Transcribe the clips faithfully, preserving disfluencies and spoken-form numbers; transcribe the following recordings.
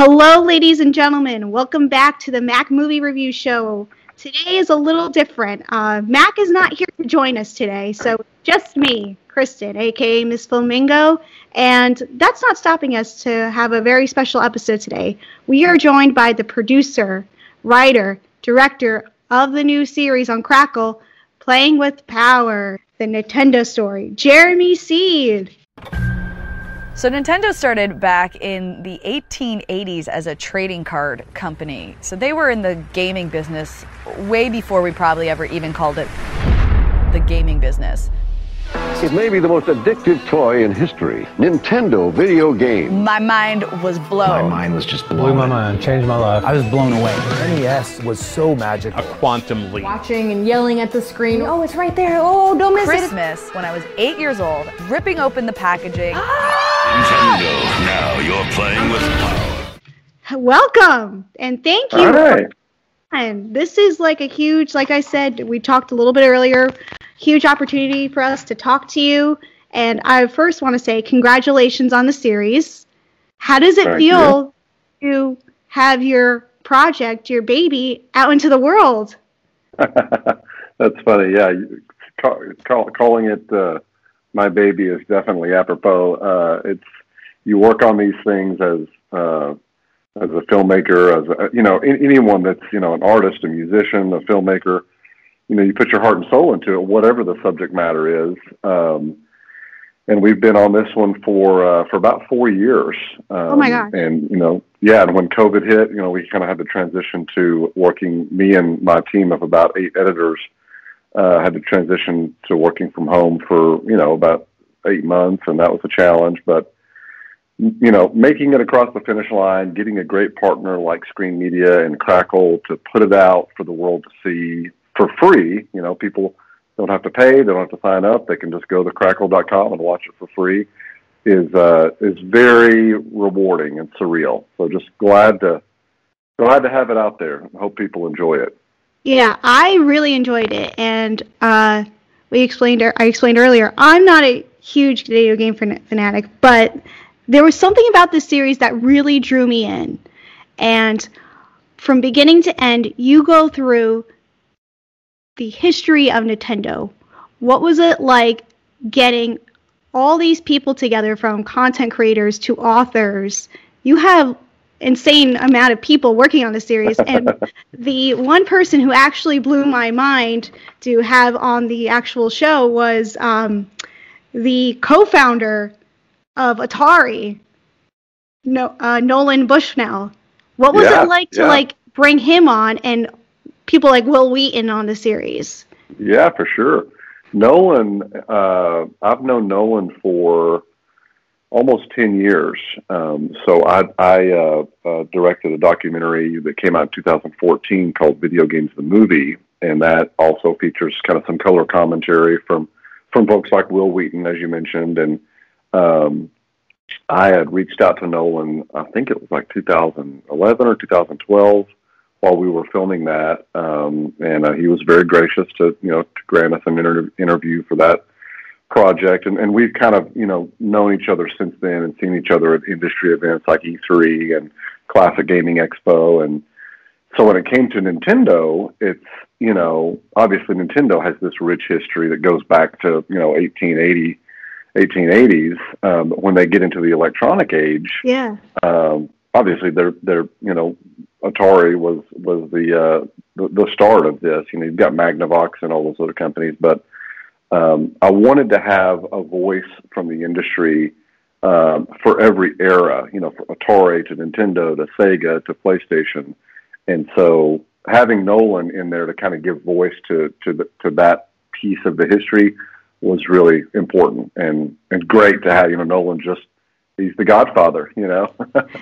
Hello, ladies and gentlemen. Welcome back to the Mac Movie Review Show. Today is a little different. Uh, Mac is not here to join us today, so just me, Kristin, a k a. Miss Flamingo, and that's not stopping us to have a very special episode today. We are joined by the producer, writer, director of the new series on Crackle, Playing With Power, The Nintendo Story, Jeremy Snead. So Nintendo started back in the eighteen eighties as a trading card company. So they were in the gaming business way before we probably ever even called it the gaming business. It may be the most addictive toy in history. Nintendo video game. My mind was blown. My mind was just blown. Blew my mind. Changed my life. I was blown away. The N E S was so magical. A quantum leap. Watching and yelling at the screen. Oh, it's right there. Oh, don't miss Christmas, it. Christmas, when I was eight years old, ripping open the packaging. Ah! Nintendo, now you're playing with power. Welcome, and thank you. All right. And this is like a huge, like I said, we talked a little bit earlier, huge opportunity for us to talk to you. And I first want to say congratulations on the series. How does it Thank feel you. to have your project, your baby, out into the world? That's funny. Yeah. Call, call, calling it uh, my baby is definitely apropos. Uh, it's, you work on these things as, uh, as a filmmaker, as a, you know, anyone that's, you know, an artist, a musician, a filmmaker, you know, you put your heart and soul into it, whatever the subject matter is. Um, and we've been on this one for, uh, for about four years. Um, oh my God. And, you know, yeah. And when COVID hit, you know, we kind of had to transition to working, me and my team of about eight editors, uh, had to transition to working from home for, you know, about eight months. And that was a challenge, but, you know, making it across the finish line, getting a great partner like Screen Media and Crackle to put it out for the world to see for free. You know, people don't have to pay. They don't have to sign up. They can just go to crackle dot com and watch it for free is, uh, is very rewarding and surreal. So just glad to, glad to have it out there. I hope people enjoy it. Yeah, I really enjoyed it. And, uh, we explained, I explained earlier, I'm not a huge video game fanatic, but there was something about this series that really drew me in. And from beginning to end, you go through the history of Nintendo. What was it like getting all these people together, from content creators to authors? You have insane amount of people working on the series. And the one person who actually blew my mind to have on the actual show was um, the co-founder of Atari, no, uh, Nolan Bushnell. What was yeah, it like to yeah. like bring him on, and people like Will Wheaton on the series? Yeah, for sure. Nolan, uh, I've known Nolan for almost ten years. Um, so I, I uh, uh, directed a documentary that came out in two thousand fourteen called Video Games the Movie, and that also features kind of some color commentary from, from folks like Will Wheaton, as you mentioned, and Um, I had reached out to Nolan, I think it was like two thousand eleven or two thousand twelve, while we were filming that. Um, and uh, he was very gracious to, you know, to grant us an inter- interview for that project. And, and we've kind of, you know, known each other since then and seen each other at industry events like E three and Classic Gaming Expo. And so when it came to Nintendo, it's, you know, obviously Nintendo has this rich history that goes back to, you know, eighteen eighty. eighteen eighties, um, when they get into the electronic age, yeah. Um, obviously, they're they're you know, Atari was was the, uh, the the start of this. You know, you've got Magnavox and all those other companies, but um, I wanted to have a voice from the industry um, for every era. You know, from Atari to Nintendo to Sega to PlayStation, and so having Nolan in there to kind of give voice to to the, to that piece of the history was really important and, and great to have, you know, Nolan just, he's the godfather, you know?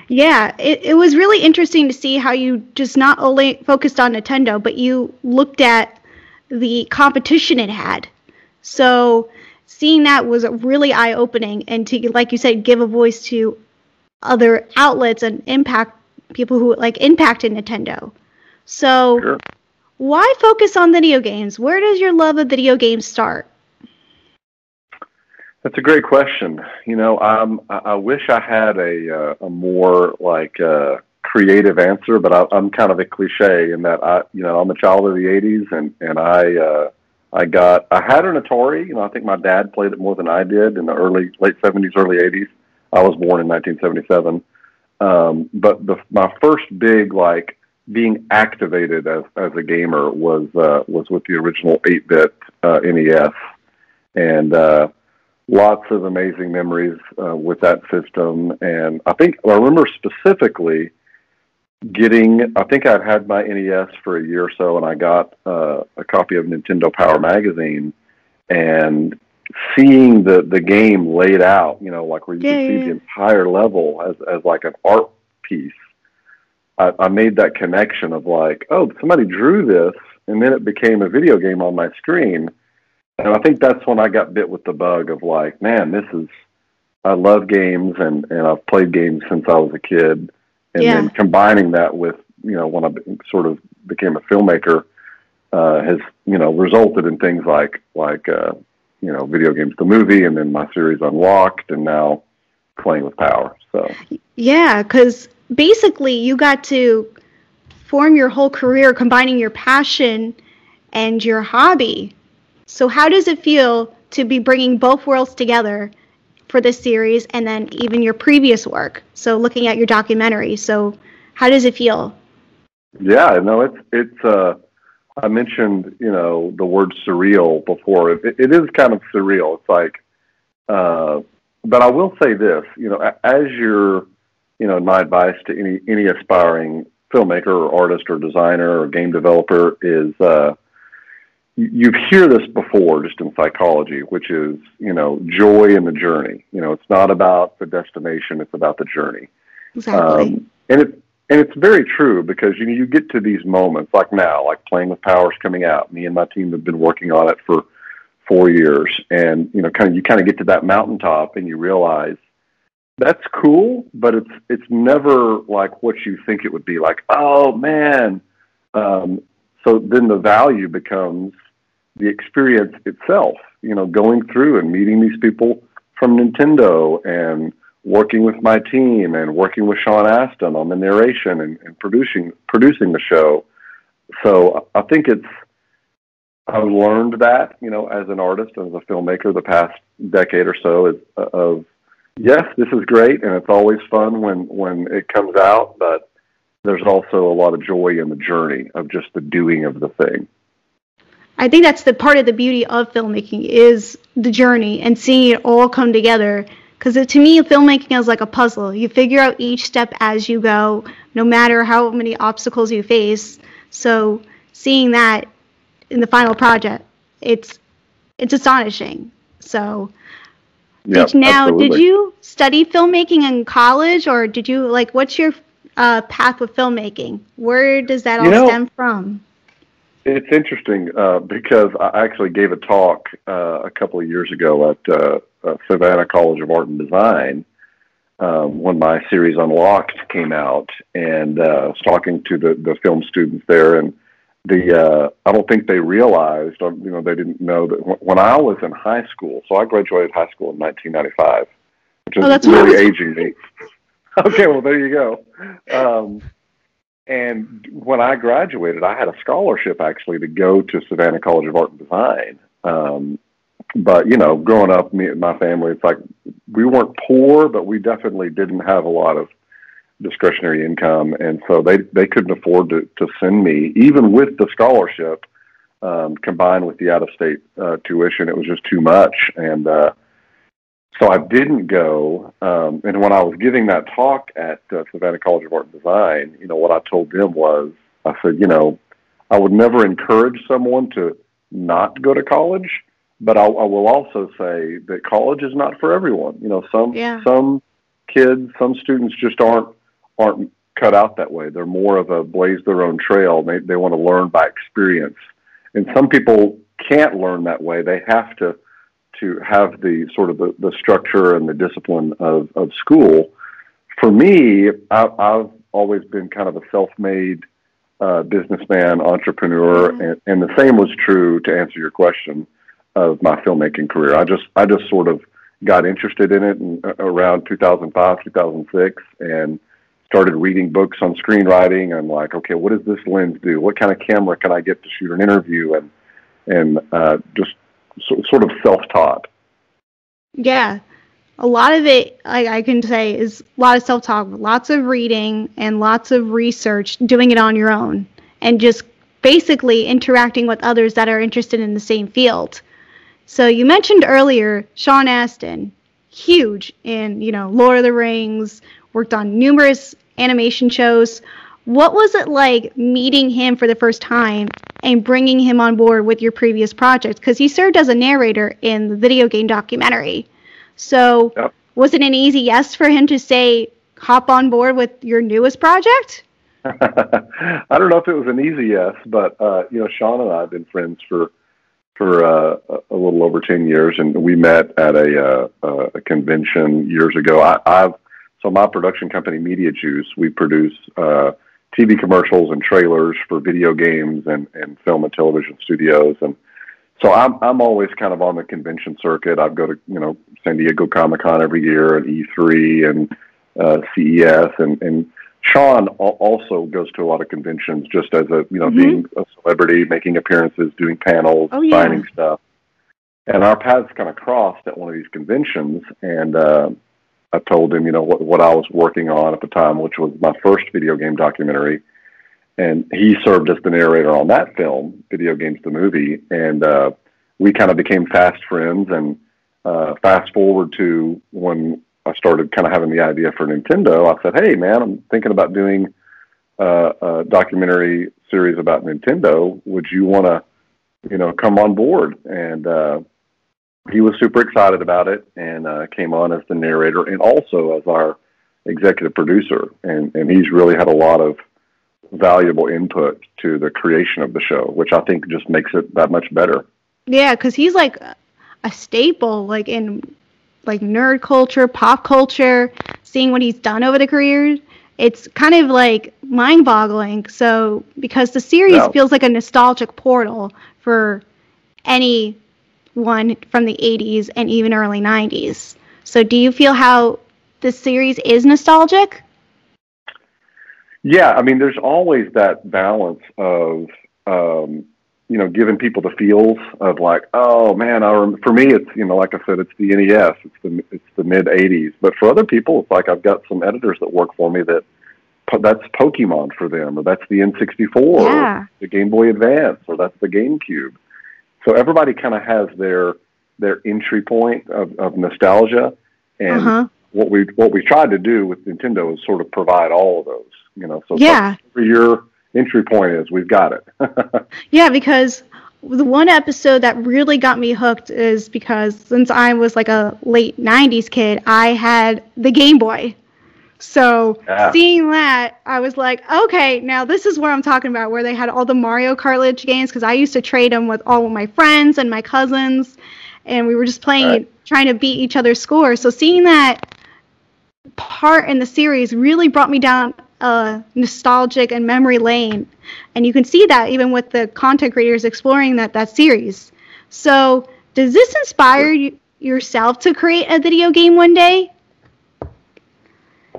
Yeah, it, it was really interesting to see how you just not only focused on Nintendo, but you looked at the competition it had. So seeing that was really eye-opening, and to, like you said, give a voice to other outlets and impact people who, like, impacted Nintendo. So sure. Why focus on video games? Where does your love of video games start? That's a great question. You know, I'm, I, I wish I had a, uh, a more like uh, creative answer, but I, I'm kind of a cliche in that I, you know, I'm a child of the eighties, and and I, uh, I got, I had an Atari. You know, I think my dad played it more than I did in the early, late seventies, early eighties. I was born in nineteen seventy-seven. Um, but the, my first big, like, being activated as, as a gamer was, uh, was with the original eight-bit uh, N E S. And uh, lots of amazing memories uh, with that system. And I think, I remember specifically getting, I think I'd had my N E S for a year or so, and I got uh, a copy of Nintendo Power magazine, and seeing the, the game laid out, you know, like where you yeah, can see yeah. the entire level as, as like an art piece, I, I made that connection of like, oh, somebody drew this, and then it became a video game on my screen. And I think that's when I got bit with the bug of like, man, this is, I love games, and, and I've played games since I was a kid. And yeah. then combining that with, you know, when I sort of became a filmmaker, uh, has, you know, resulted in things like, like, uh, you know, video games, the movie, and then my series Unlocked, and now Playing With Power. So yeah, because basically you got to form your whole career combining your passion and your hobby. So how does it feel to be bringing both worlds together for this series, and then even your previous work? So looking at your documentary, so how does it feel? Yeah, no, it's it's. Uh, I mentioned, you know, the word surreal before. It, it is kind of surreal. It's like, uh, but I will say this, you know, as you're, you know, my advice to any, any aspiring filmmaker or artist or designer or game developer is, uh, you've heard this before just in psychology, which is, you know, joy in the journey. You know, it's not about the destination, it's about the journey. Exactly. Um, and it, And it's very true, because you know, you get to these moments like now, like Playing With Power's coming out. Me and my team have been working on it for four years, and you know, kind of you kind of get to that mountaintop, and you realize that's cool, but it's it's never like what you think it would be. Like, oh man! Um, so then the value becomes the experience itself. You know, going through and meeting these people from Nintendo, and working with my team, and working with Sean Astin on the narration, and, and producing producing the show. So I think it's, I've learned that, you know, as an artist, as a filmmaker, the past decade or so is of, yes, this is great, and it's always fun when, when it comes out, but there's also a lot of joy in the journey of just the doing of the thing. I think that's the part of the beauty of filmmaking, is the journey and seeing it all come together. Because to me, filmmaking is like a puzzle. You figure out each step as you go, no matter how many obstacles you face. So seeing that in the final project, it's it's astonishing. So yeah, did, now, absolutely. Did you study filmmaking in college, or did you, like, what's your uh, path with filmmaking? Where does that all you know, stem from? It's interesting uh, because I actually gave a talk uh, a couple of years ago at uh, uh, Savannah College of Art and Design um, when my series Unlocked came out, and uh, I was talking to the, the film students there, and the uh, I don't think they realized, or, you know, they didn't know that when I was in high school, so I graduated high school in nineteen ninety-five, which is oh, that's really aging me. Okay, well, there you go. Um, And when I graduated, I had a scholarship, actually, to go to Savannah College of Art and Design. Um, but, you know, growing up, me and my family, it's like we weren't poor, but we definitely didn't have a lot of discretionary income. And so they, they couldn't afford to, to send me, even with the scholarship, um, combined with the out-of-state uh, tuition. It was just too much. And uh, so I didn't go, um, and when I was giving that talk at uh, Savannah College of Art and Design, you know, what I told them was, I said, you know, I would never encourage someone to not go to college, but I, I will also say that college is not for everyone. You know, some yeah. some kids, some students just aren't aren't cut out that way. They're more of a blaze their own trail. They they want to learn by experience, and some people can't learn that way. They have to. to have the sort of the, the structure and the discipline of, of school. For me, I, I've always been kind of a self-made uh, businessman, entrepreneur, mm-hmm. and, and the same was true, to answer your question, of my filmmaking career. I just I just sort of got interested in it in, uh, around two thousand five, two thousand six, and started reading books on screenwriting. I'm like, okay, what does this lens do? What kind of camera can I get to shoot an interview? And and uh, just so, sort of self-taught. Yeah, a lot of it, I, I can say, is a lot of self-talk, lots of reading and lots of research, doing it on your own, and just basically interacting with others that are interested in the same field. So you mentioned earlier Sean Astin, huge in, you know, Lord of the Rings, worked on numerous animation shows. What was it like meeting him for the first time and bringing him on board with your previous projects? Because he served as a narrator in the video game documentary. So yep. Was it an easy yes for him to say, hop on board with your newest project? I don't know if it was an easy yes, but, uh, you know, Sean and I have been friends for for uh, a little over ten years, and we met at a, uh, a convention years ago. I, I've so my production company, Media Juice, we produce uh, T V commercials and trailers for video games and, and film and television studios. And so I'm I'm always kind of on the convention circuit. I go to, you know, San Diego Comic-Con every year, and E three, and uh, C E S, and, and Sean also goes to a lot of conventions, just as a, you know, mm-hmm. being a celebrity, making appearances, doing panels, oh, yeah. signing stuff. And our paths kind of crossed at one of these conventions, and uh, I told him, you know, what, what I was working on at the time, which was my first video game documentary. And he served as the narrator on that film, Video Games the Movie, and uh, we kind of became fast friends. And uh, fast forward to when I started kind of having the idea for Nintendo, I said, hey, man, I'm thinking about doing uh, a documentary series about Nintendo. Would you want to, you know, come on board? And uh, he was super excited about it, and uh, came on as the narrator and also as our executive producer. And, and he's really had a lot of valuable input to the creation of the show, which I think just makes it that much better. Yeah, because he's like a staple, like in like nerd culture, pop culture, seeing what he's done over the career, it's kind of like mind-boggling. So, because the series yeah. feels like a nostalgic portal for anyone from the eighties and even early nineties. So, do you feel how this series is nostalgic? Yeah, I mean, there's always that balance of, um, you know, giving people the feels of like, oh man, I rem- for me, it's, you know, like I said, it's the N E S, it's the it's the mid eighties. But for other people, it's like I've got some editors that work for me that that's Pokemon for them, or that's the N sixty-four, yeah. or the Game Boy Advance, or that's the GameCube. So everybody kind of has their their entry point of, of nostalgia, and uh-huh. what we what we tried to do with Nintendo is sort of provide all of those, you know. So yeah, for your entry point is we've got it. Yeah, because the one episode that really got me hooked is because since I was like a late nineties kid, I had the Game Boy. So yeah. seeing that, I was like, okay, now this is what I'm talking about, where they had all the Mario cartridge games, because I used to trade them with all of my friends and my cousins, and we were just playing, right. trying to beat each other's scores. So seeing that part in the series really brought me down Uh, nostalgic and memory lane, and you can see that even with the content creators exploring that that series. So does this inspire you, yourself to create a video game one day?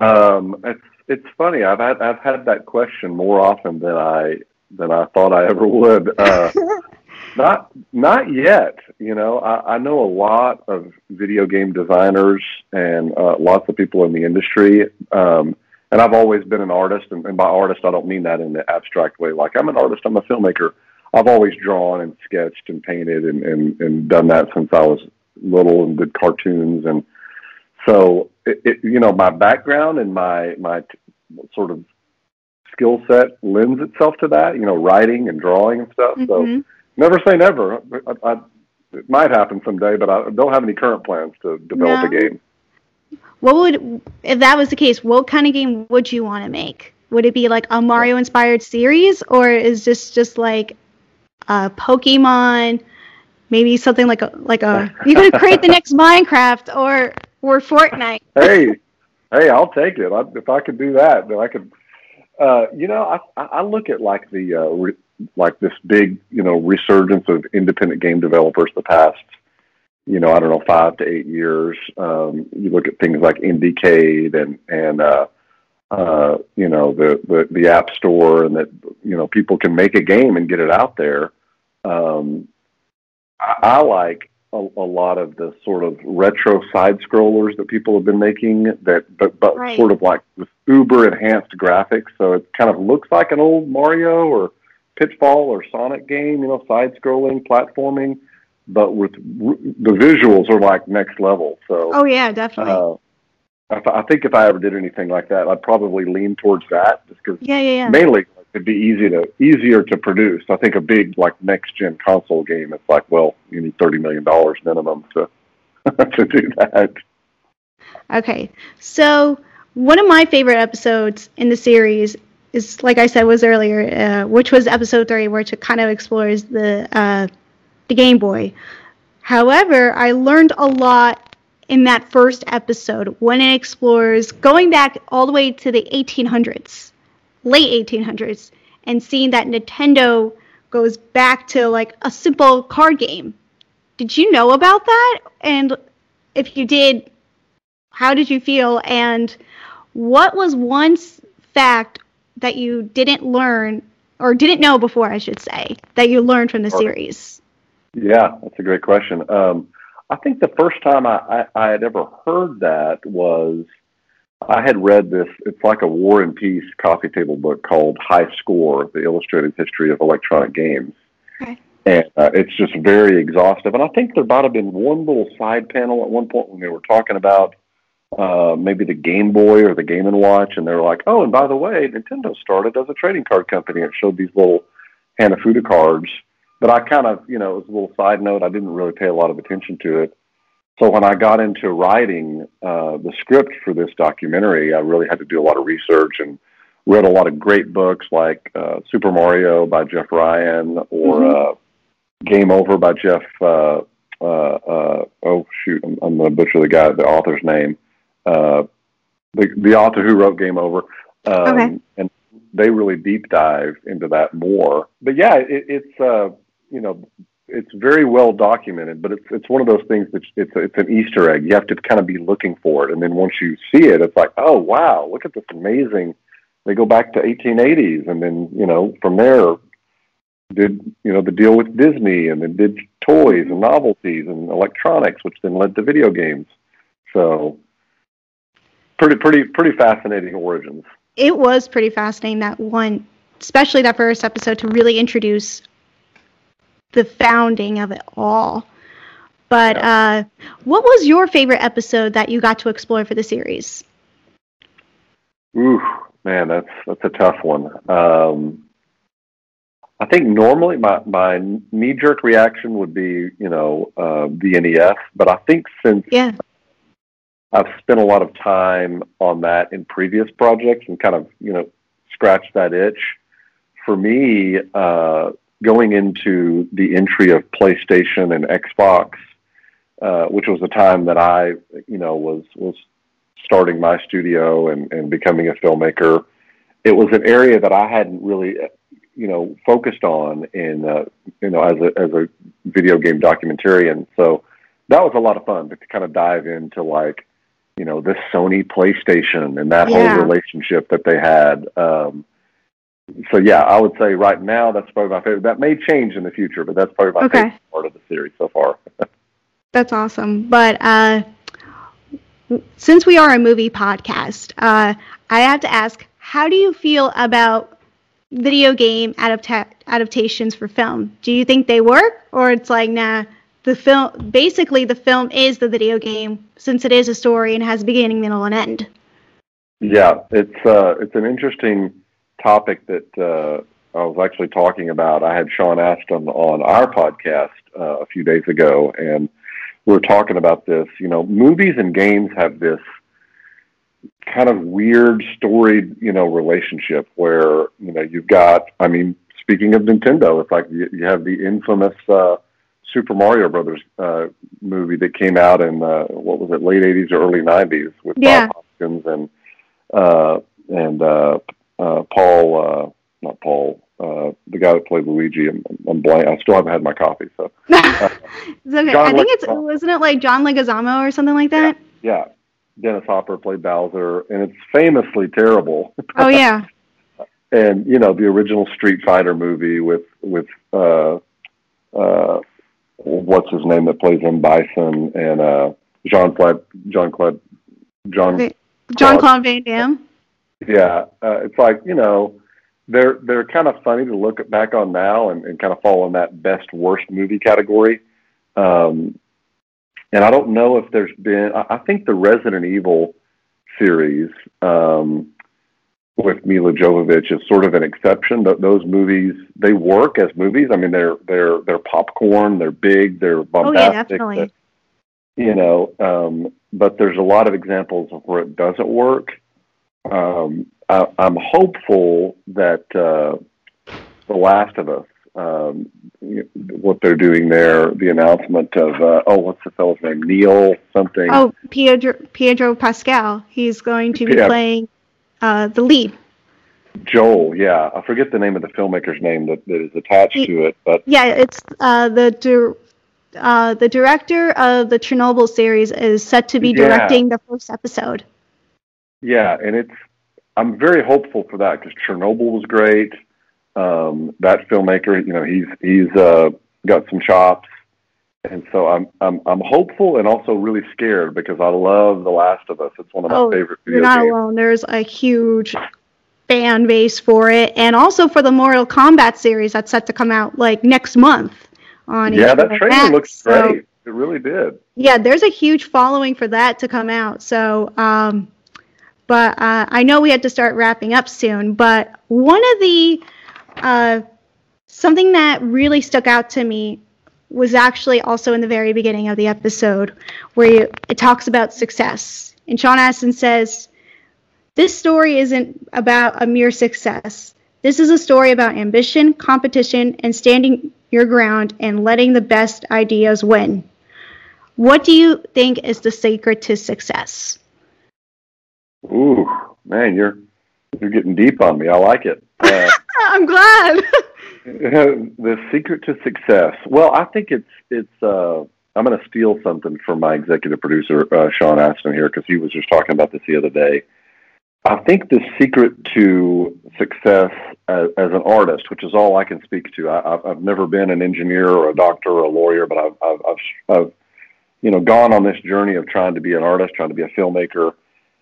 Um, it's it's funny. I've had I've had that question more often than I than I thought I ever would. Uh, not not yet. You know, I, I know a lot of video game designers and uh, lots of people in the industry. Um, And I've always been an artist, and, and by artist, I don't mean that in the abstract way. Like, I'm an artist, I'm a filmmaker. I've always drawn and sketched and painted and, and, and done that since I was little, and did cartoons. And so, it, it, you know, my background and my, my t- sort of skill set lends itself to that, you know, writing and drawing and stuff. Mm-hmm. So never say never. I, I, it might happen someday, but I don't have any current plans to develop no. a game. What would, if that was the case, what kind of game would you want to make? Would it be like a Mario-inspired series, or is this just like a Pokemon, maybe something like a, like a, you could create the next Minecraft or, or Fortnite. Hey, hey, I'll take it. I, if I could do that, then I could, uh, you know, I, I look at like the, uh, re, like this big, you know, resurgence of independent game developers the past you know, I don't know, five to eight years. Um, you look at things like Indiecade and, and uh, uh, you know, the, the, the App Store, and that, you know, people can make a game and get it out there. Um, I, I like a, a lot of the sort of retro side-scrollers that people have been making, that, but, but right. sort of like with uber-enhanced graphics. So it kind of looks like an old Mario or Pitfall or Sonic game, you know, side-scrolling, platforming, but with the visuals are like next level. So oh yeah, definitely. Uh, I, th- I think if I ever did anything like that, I'd probably lean towards that, just because yeah, yeah, yeah. mainly it'd be easy to easier to produce. I think a big like next gen console game, it's like, well, you need thirty million dollars minimum to to do that. Okay, so one of my favorite episodes in the series is, like I said, was earlier, uh, which was episode three, which kind of explores the. Uh, the Game Boy. However, I learned a lot in that first episode when it explores going back all the way to the eighteen hundreds, late eighteen hundreds, and seeing that Nintendo goes back to like a simple card game. Did you know about that? And if you did, how did you feel? And what was one fact that you didn't learn, or didn't know before, I should say, that you learned from the okay. series? Yeah, that's a great question. Um, I think the first time I, I, I had ever heard that was, I had read this, it's like a War and Peace coffee table book called High Score, The Illustrated History of Electronic Games. Okay. And uh, it's just very exhaustive. And I think there might have been one little side panel at one point when they were talking about uh, maybe the Game Boy or the Game and Watch. And they were like, oh, and by the way, Nintendo started as a trading card company. It showed these little Hanafuda cards. But I kind of, you know, it was a little side note. I didn't really pay a lot of attention to it. So when I got into writing uh, the script for this documentary, I really had to do a lot of research and read a lot of great books like uh, Super Mario by Jeff Ryan, or mm-hmm. uh, Game Over by Jeff, uh, uh, uh, oh, shoot, I'm, I'm going to butcher the guy, the author's name, uh, the, the author who wrote Game Over. Um, okay. And they really deep dive into that more. But yeah, it, it's... Uh, you know, it's very well documented, but it's it's one of those things that it's it's an Easter egg. You have to kind of be looking for it, and then once you see it, it's like, oh wow, look at this amazing. They go back to eighteen eighties, and then you know from there, did you know the deal with Disney, and then did toys and novelties and electronics, which then led to video games. So, pretty pretty pretty fascinating origins. It was pretty fascinating, that one, especially that first episode, to really introduce the founding of it all. But yeah. uh, what was your favorite episode that you got to explore for the series? Ooh, man, that's that's a tough one. Um, I think normally my, my knee-jerk reaction would be, you know, uh, the N E S, but I think since yeah. I've spent a lot of time on that in previous projects and kind of, you know, scratched that itch, for me, uh, going into the entry of PlayStation and Xbox, uh, which was the time that I, you know, was was starting my studio and, and becoming a filmmaker, it was an area that I hadn't really, you know, focused on in, uh, you know, as a as a video game documentarian. So that was a lot of fun to kind of dive into, like, you know, this Sony PlayStation and that yeah. whole relationship that they had. Um, So, yeah, I would say right now that's probably my favorite. That may change in the future, but that's probably my okay. favorite part of the series so far. That's awesome. But uh, since we are a movie podcast, uh, I have to ask, how do you feel about video game adapta- adaptations for film? Do you think they work? Or it's like, nah, the film, basically the film is the video game, since it is a story and has a beginning, middle, and end. Yeah, it's uh, it's an interesting topic that uh, I was actually talking about. I had Sean Astin on our podcast uh, a few days ago, and we were talking about this. You know, movies and games have this kind of weird storied, you know, relationship where, you know, you've got, I mean, speaking of Nintendo, it's like you, you have the infamous uh, Super Mario Brothers uh, movie that came out in, uh, what was it, late eighties or early nineties with yeah. Bob Hoskins and, uh, and, uh, Uh, Paul, uh, not Paul, uh, the guy that played Luigi. I'm, I'm blank. I still haven't had my coffee, so. Uh, It's okay. John I think it's wasn't it like John Leguizamo or something like that? Yeah. yeah. Dennis Hopper played Bowser, and it's famously terrible. Oh yeah. And you know the original Street Fighter movie with with uh, uh, what's his name that plays him, Bison, and uh, Jean Claude Jean Claude John Jean Claude, Claude Van Damme. Yeah, uh, it's like you know they're they're kind of funny to look back on now and, and kind of fall in that best worst movie category. Um, and I don't know if there's been. I, I think the Resident Evil series. Um, with Mila Jovovich is sort of an exception, but those movies, they work as movies. I mean, they're, they're, they're popcorn, they're big, they're bombastic, oh, yeah, definitely. you know, um, but there's a lot of examples of where it doesn't work. Um, I, I'm hopeful that, uh, The Last of Us, um, what they're doing there, the announcement of, uh, oh, what's the fellow's name? Neil something. Oh, Pedro, Pedro Pascal. He's going to be yeah. playing Uh, the lead. Joel, yeah. I forget the name of the filmmaker's name that, that is attached he, to it. but Yeah, it's uh, the du- uh, the director of the Chernobyl series is set to be yeah. directing the first episode. Yeah, and it's I'm very hopeful for that because Chernobyl was great. Um, that filmmaker, you know, he's he's uh, got some chops. And so I'm I'm I'm hopeful and also really scared because I love The Last of Us. It's one of my oh, favorite video games. You're not games. alone. There's a huge fan base for it, and also for the Mortal Kombat series that's set to come out like next month on Yeah, H B O that trailer Max. looks great. So, it really did. Yeah, there's a huge following for that to come out. So, um, but uh, I know we had to start wrapping up soon. But one of the uh, something that really stuck out to me was actually also in the very beginning of the episode where you, it talks about success. And Sean Astin says, this story isn't about a mere success. This is a story about ambition, competition, and standing your ground and letting the best ideas win. What do you think is the secret to success? Ooh, man, you're you're getting deep on me. I like it. Uh, I'm glad. The secret to success. Well, I think it's it's. Uh, I'm going to steal something from my executive producer uh, Sean Astin here because he was just talking about this the other day. I think the secret to success as, as an artist, which is all I can speak to. I, I've, I've never been an engineer or a doctor or a lawyer, but I've I've, I've I've you know gone on this journey of trying to be an artist, trying to be a filmmaker,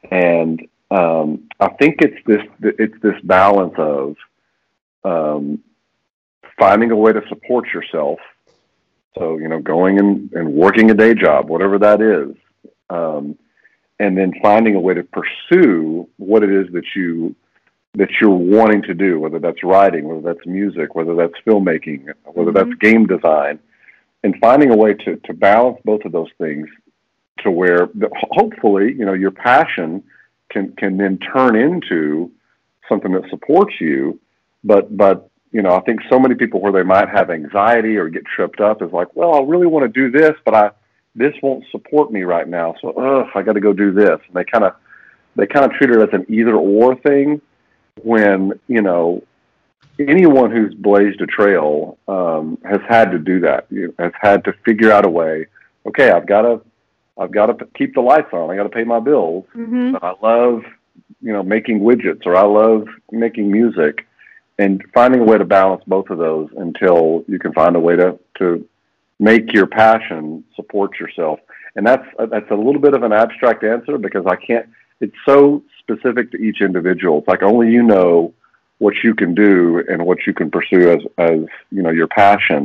and um, I think it's this it's this balance of. Um, finding a way to support yourself. So, you know, going and, and working a day job, whatever that is. Um, and then finding a way to pursue what it is that you, that you're wanting to do, whether that's writing, whether that's music, whether that's filmmaking, whether mm-hmm. that's game design, and finding a way to, to balance both of those things to where hopefully, you know, your passion can, can then turn into something that supports you. But, but, You know, I think so many people where they might have anxiety or get tripped up is like, well, I really want to do this, but I this won't support me right now, so ugh, I got to go do this. And they kind of they kind of treat it as an either or thing. When you know anyone who's blazed a trail um, has had to do that, you know, has had to figure out a way. Okay, I've got to I've got to keep the lights on. I got to pay my bills. Mm-hmm. But I love you know making widgets or I love making music. And finding a way to balance both of those until you can find a way to, to make your passion support yourself. And that's that's a little bit of an abstract answer because I can't, it's so specific to each individual. It's like only you know what you can do and what you can pursue as, as you know, your passion.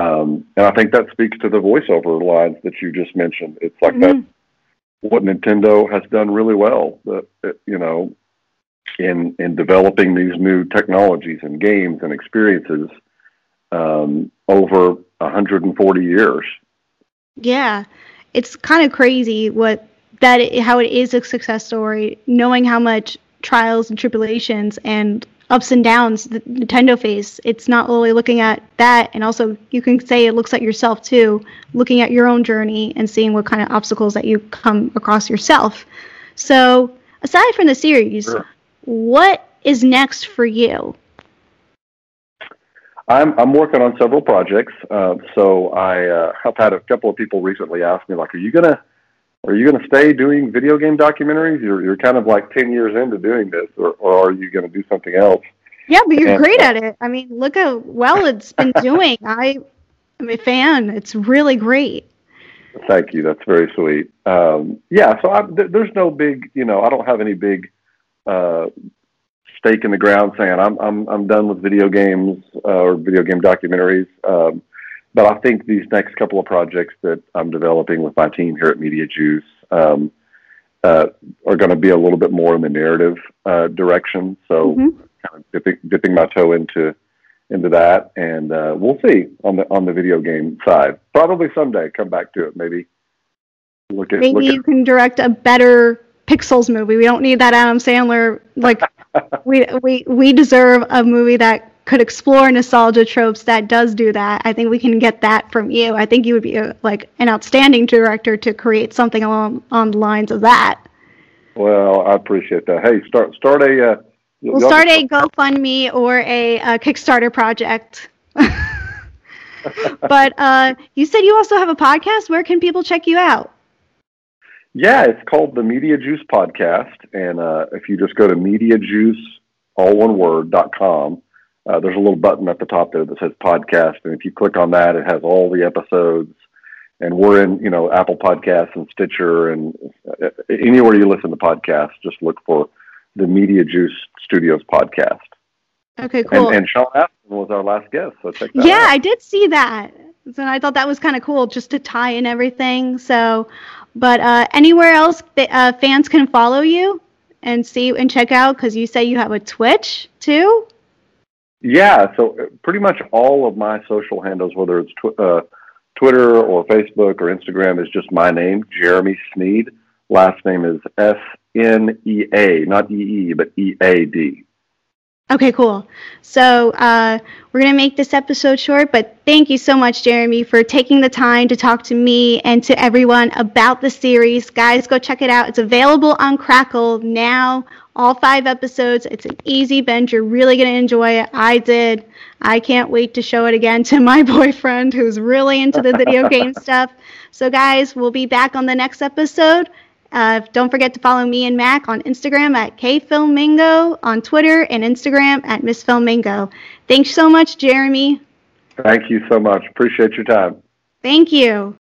Um, and I think that speaks to the voiceover lines that you just mentioned. It's like mm-hmm. that what Nintendo has done really well, that, you know, in in developing these new technologies and games and experiences um, over one hundred forty years. Yeah, it's kind of crazy what that it, how it is a success story, knowing how much trials and tribulations and ups and downs that Nintendo face. It's not only looking at that, and also you can say it looks at yourself too, looking at your own journey and seeing what kind of obstacles that you come across yourself. So aside from the series... Sure. What is next for you? I'm I'm working on several projects. Uh, so I uh, have had a couple of people recently ask me, like, are you gonna are you gonna stay doing video game documentaries? You're you're kind of like ten years into doing this, or, or are you gonna do something else? Yeah, but you're and, great at it. I mean, look how well it's been doing. I am a fan. It's really great. Thank you. That's very sweet. Um, yeah. So I, th- there's no big, you know, I don't have any big uh, stake in the ground saying I'm I'm I'm done with video games uh, or video game documentaries. Um, but I think these next couple of projects that I'm developing with my team here at Media Juice um, uh, are going to be a little bit more in the narrative uh, direction. So mm-hmm. kind of dipping, dipping my toe into. into that, and uh, we'll see on the on the video game side. Probably someday come back to it. Maybe look at maybe look you at, can direct a better Pixels movie. We don't need that Adam Sandler. Like we we we deserve a movie that could explore nostalgia tropes that does do that. I think we can get that from you. I think you would be a, like an outstanding director to create something along on the lines of that. Well, I appreciate that. Hey, start start a. Uh, We'll start a GoFundMe or a, a Kickstarter project. But uh, you said you also have a podcast. Where can people check you out? Yeah, it's called the Media Juice Podcast. And uh, if you just go to mediajuice, all one word, dot com, uh, there's a little button at the top there that says podcast. And if you click on that, it has all the episodes. And we're in, you know, Apple Podcasts and Stitcher and anywhere you listen to podcasts, just look for the Media Juice Studios podcast. Okay, cool. And, and Sean Astin was our last guest, so check that yeah, out. Yeah, I did see that. So I thought that was kind of cool, just to tie in everything. So, but uh, anywhere else that uh, fans can follow you and see and check out, because you say you have a Twitch too? Yeah, so pretty much all of my social handles, whether it's tw- uh, Twitter or Facebook or Instagram, is just my name, Jeremy Snead. Last name is S N E A, not E E, but E A D. Okay, cool. So uh, we're going to make this episode short, but thank you so much, Jeremy, for taking the time to talk to me and to everyone about the series. Guys, go check it out. It's available on Crackle now, all five episodes. It's an easy binge. You're really going to enjoy it. I did. I can't wait to show it again to my boyfriend who's really into the video game stuff. So, guys, we'll be back on the next episode. Uh, don't forget to follow me and Mac on Instagram at K Filmingo, on Twitter and Instagram at Miss Filmingo. Thanks so much, Jeremy. Thank you so much. Appreciate your time. Thank you.